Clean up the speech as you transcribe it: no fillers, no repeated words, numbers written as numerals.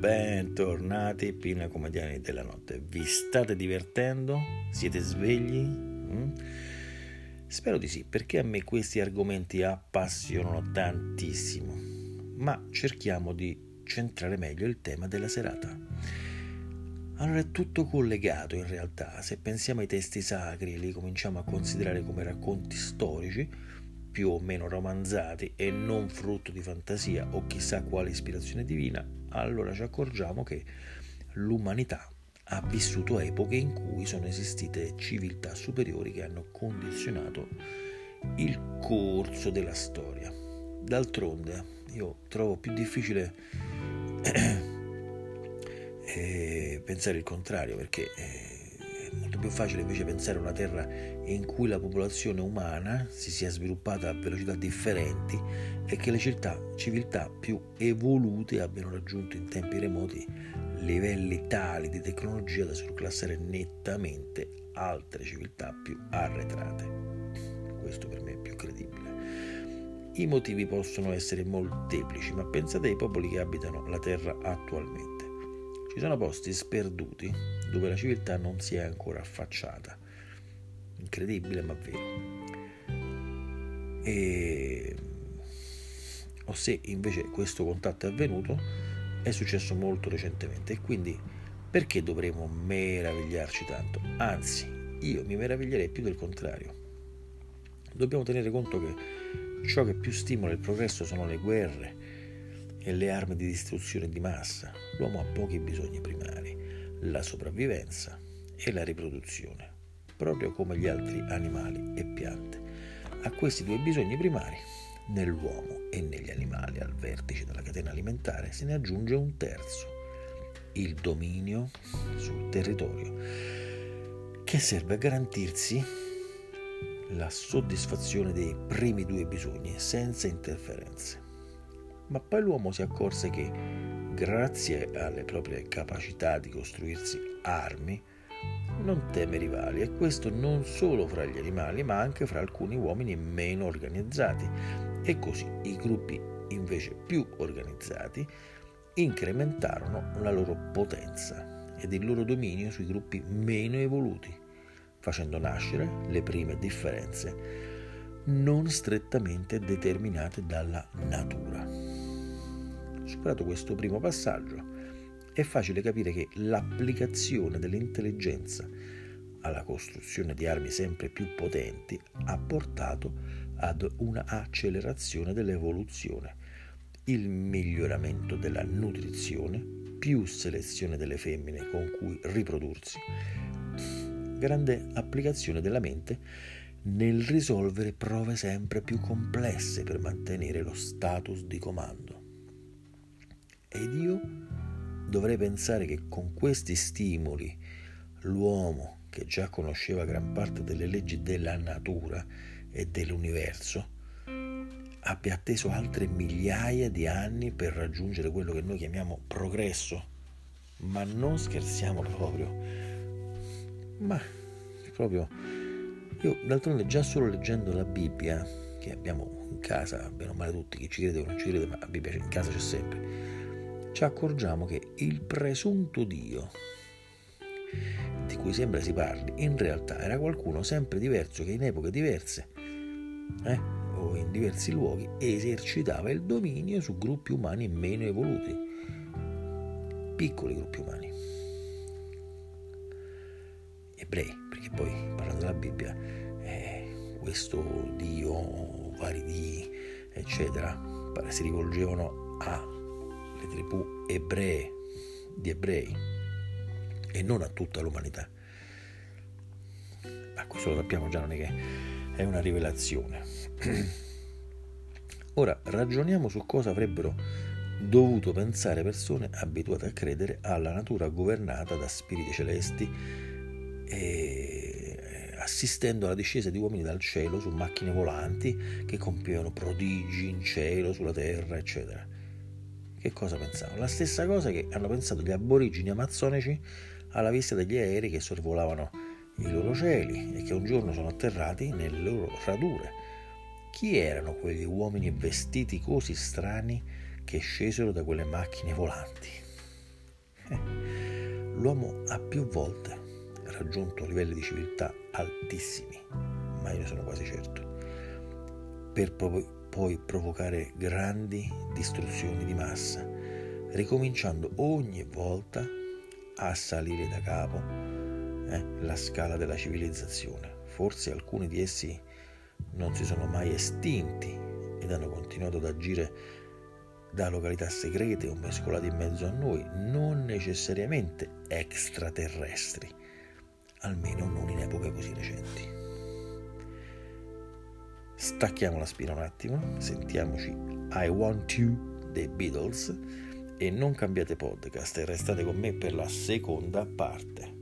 Bentornati Pinacomediani della notte. Vi state divertendo? Siete svegli? Spero di sì, perché a me questi argomenti appassionano tantissimo. Ma cerchiamo di centrare meglio il tema della serata. Allora, è tutto collegato in realtà. Se pensiamo ai testi sacri, li cominciamo a considerare come racconti storici più o meno romanzati e non frutto di fantasia o chissà quale ispirazione divina, allora ci accorgiamo che l'umanità ha vissuto epoche in cui sono esistite civiltà superiori che hanno condizionato il corso della storia. D'altronde io trovo più difficile pensare il contrario, perché molto più facile invece pensare a una terra in cui la popolazione umana si sia sviluppata a velocità differenti e che le civiltà più evolute abbiano raggiunto in tempi remoti livelli tali di tecnologia da surclassare nettamente altre civiltà più arretrate. Questo per me è più credibile. I motivi possono essere molteplici, ma pensate ai popoli che abitano la terra attualmente. Ci sono posti sperduti dove la civiltà non si è ancora affacciata. Incredibile, ma vero. O se invece questo contatto è avvenuto, è successo molto recentemente. E quindi perché dovremmo meravigliarci tanto? Anzi, io mi meraviglierei più del contrario. Dobbiamo tenere conto che ciò che più stimola il progresso sono le guerre e le armi di distruzione di massa. L'uomo ha pochi bisogni primari: la sopravvivenza e la riproduzione, proprio come gli altri animali e piante. A questi due bisogni primari, nell'uomo e negli animali al vertice della catena alimentare, se ne aggiunge un terzo: il dominio sul territorio, che serve a garantirsi la soddisfazione dei primi due bisogni senza interferenze. Ma poi l'uomo si accorse che, grazie alle proprie capacità di costruirsi armi, non teme rivali, e questo non solo fra gli animali, ma anche fra alcuni uomini meno organizzati. E così i gruppi invece più organizzati incrementarono la loro potenza ed il loro dominio sui gruppi meno evoluti, facendo nascere le prime differenze non strettamente determinate dalla natura. Superato questo primo passaggio, è facile capire che l'applicazione dell'intelligenza alla costruzione di armi sempre più potenti ha portato ad una accelerazione dell'evoluzione, il miglioramento della nutrizione, più selezione delle femmine con cui riprodursi, grande applicazione della mente nel risolvere prove sempre più complesse per mantenere lo status di comando. Ed io dovrei pensare che con questi stimoli l'uomo, che già conosceva gran parte delle leggi della natura e dell'universo, abbia atteso altre migliaia di anni per raggiungere quello che noi chiamiamo progresso. Ma non scherziamo proprio. Io d'altronde già solo leggendo la Bibbia, che abbiamo in casa, bene o male tutti, chi ci crede o non ci crede, ma la Bibbia in casa c'è sempre, ci accorgiamo che il presunto Dio di cui sembra si parli in realtà era qualcuno sempre diverso, che in epoche diverse o in diversi luoghi esercitava il dominio su gruppi umani meno evoluti, piccoli gruppi umani ebrei, perché poi, parlando della Bibbia, questo Dio, vari dii eccetera, si rivolgevano a le tribù ebree di ebrei e non a tutta l'umanità. Ma questo lo sappiamo già, non è che è una rivelazione. Ora ragioniamo su cosa avrebbero dovuto pensare persone abituate a credere alla natura governata da spiriti celesti, e assistendo alla discesa di uomini dal cielo su macchine volanti che compivano prodigi in cielo, sulla terra, eccetera. Che cosa pensavano? La stessa cosa che hanno pensato gli aborigini amazzonici alla vista degli aerei che sorvolavano i loro cieli e che un giorno sono atterrati nelle loro radure. Chi erano quegli uomini vestiti così strani che scesero da quelle macchine volanti? L'uomo ha più volte raggiunto livelli di civiltà altissimi, ma io ne sono quasi certo, per poi provocare grandi distruzioni di massa, ricominciando ogni volta a salire da capo la scala della civilizzazione. Forse alcuni di essi non si sono mai estinti ed hanno continuato ad agire da località segrete o mescolate in mezzo a noi, non necessariamente extraterrestri, almeno non in epoche così recenti. Stacchiamo la spina un attimo, sentiamoci I Want You dei Beatles e non cambiate podcast e restate con me per la seconda parte.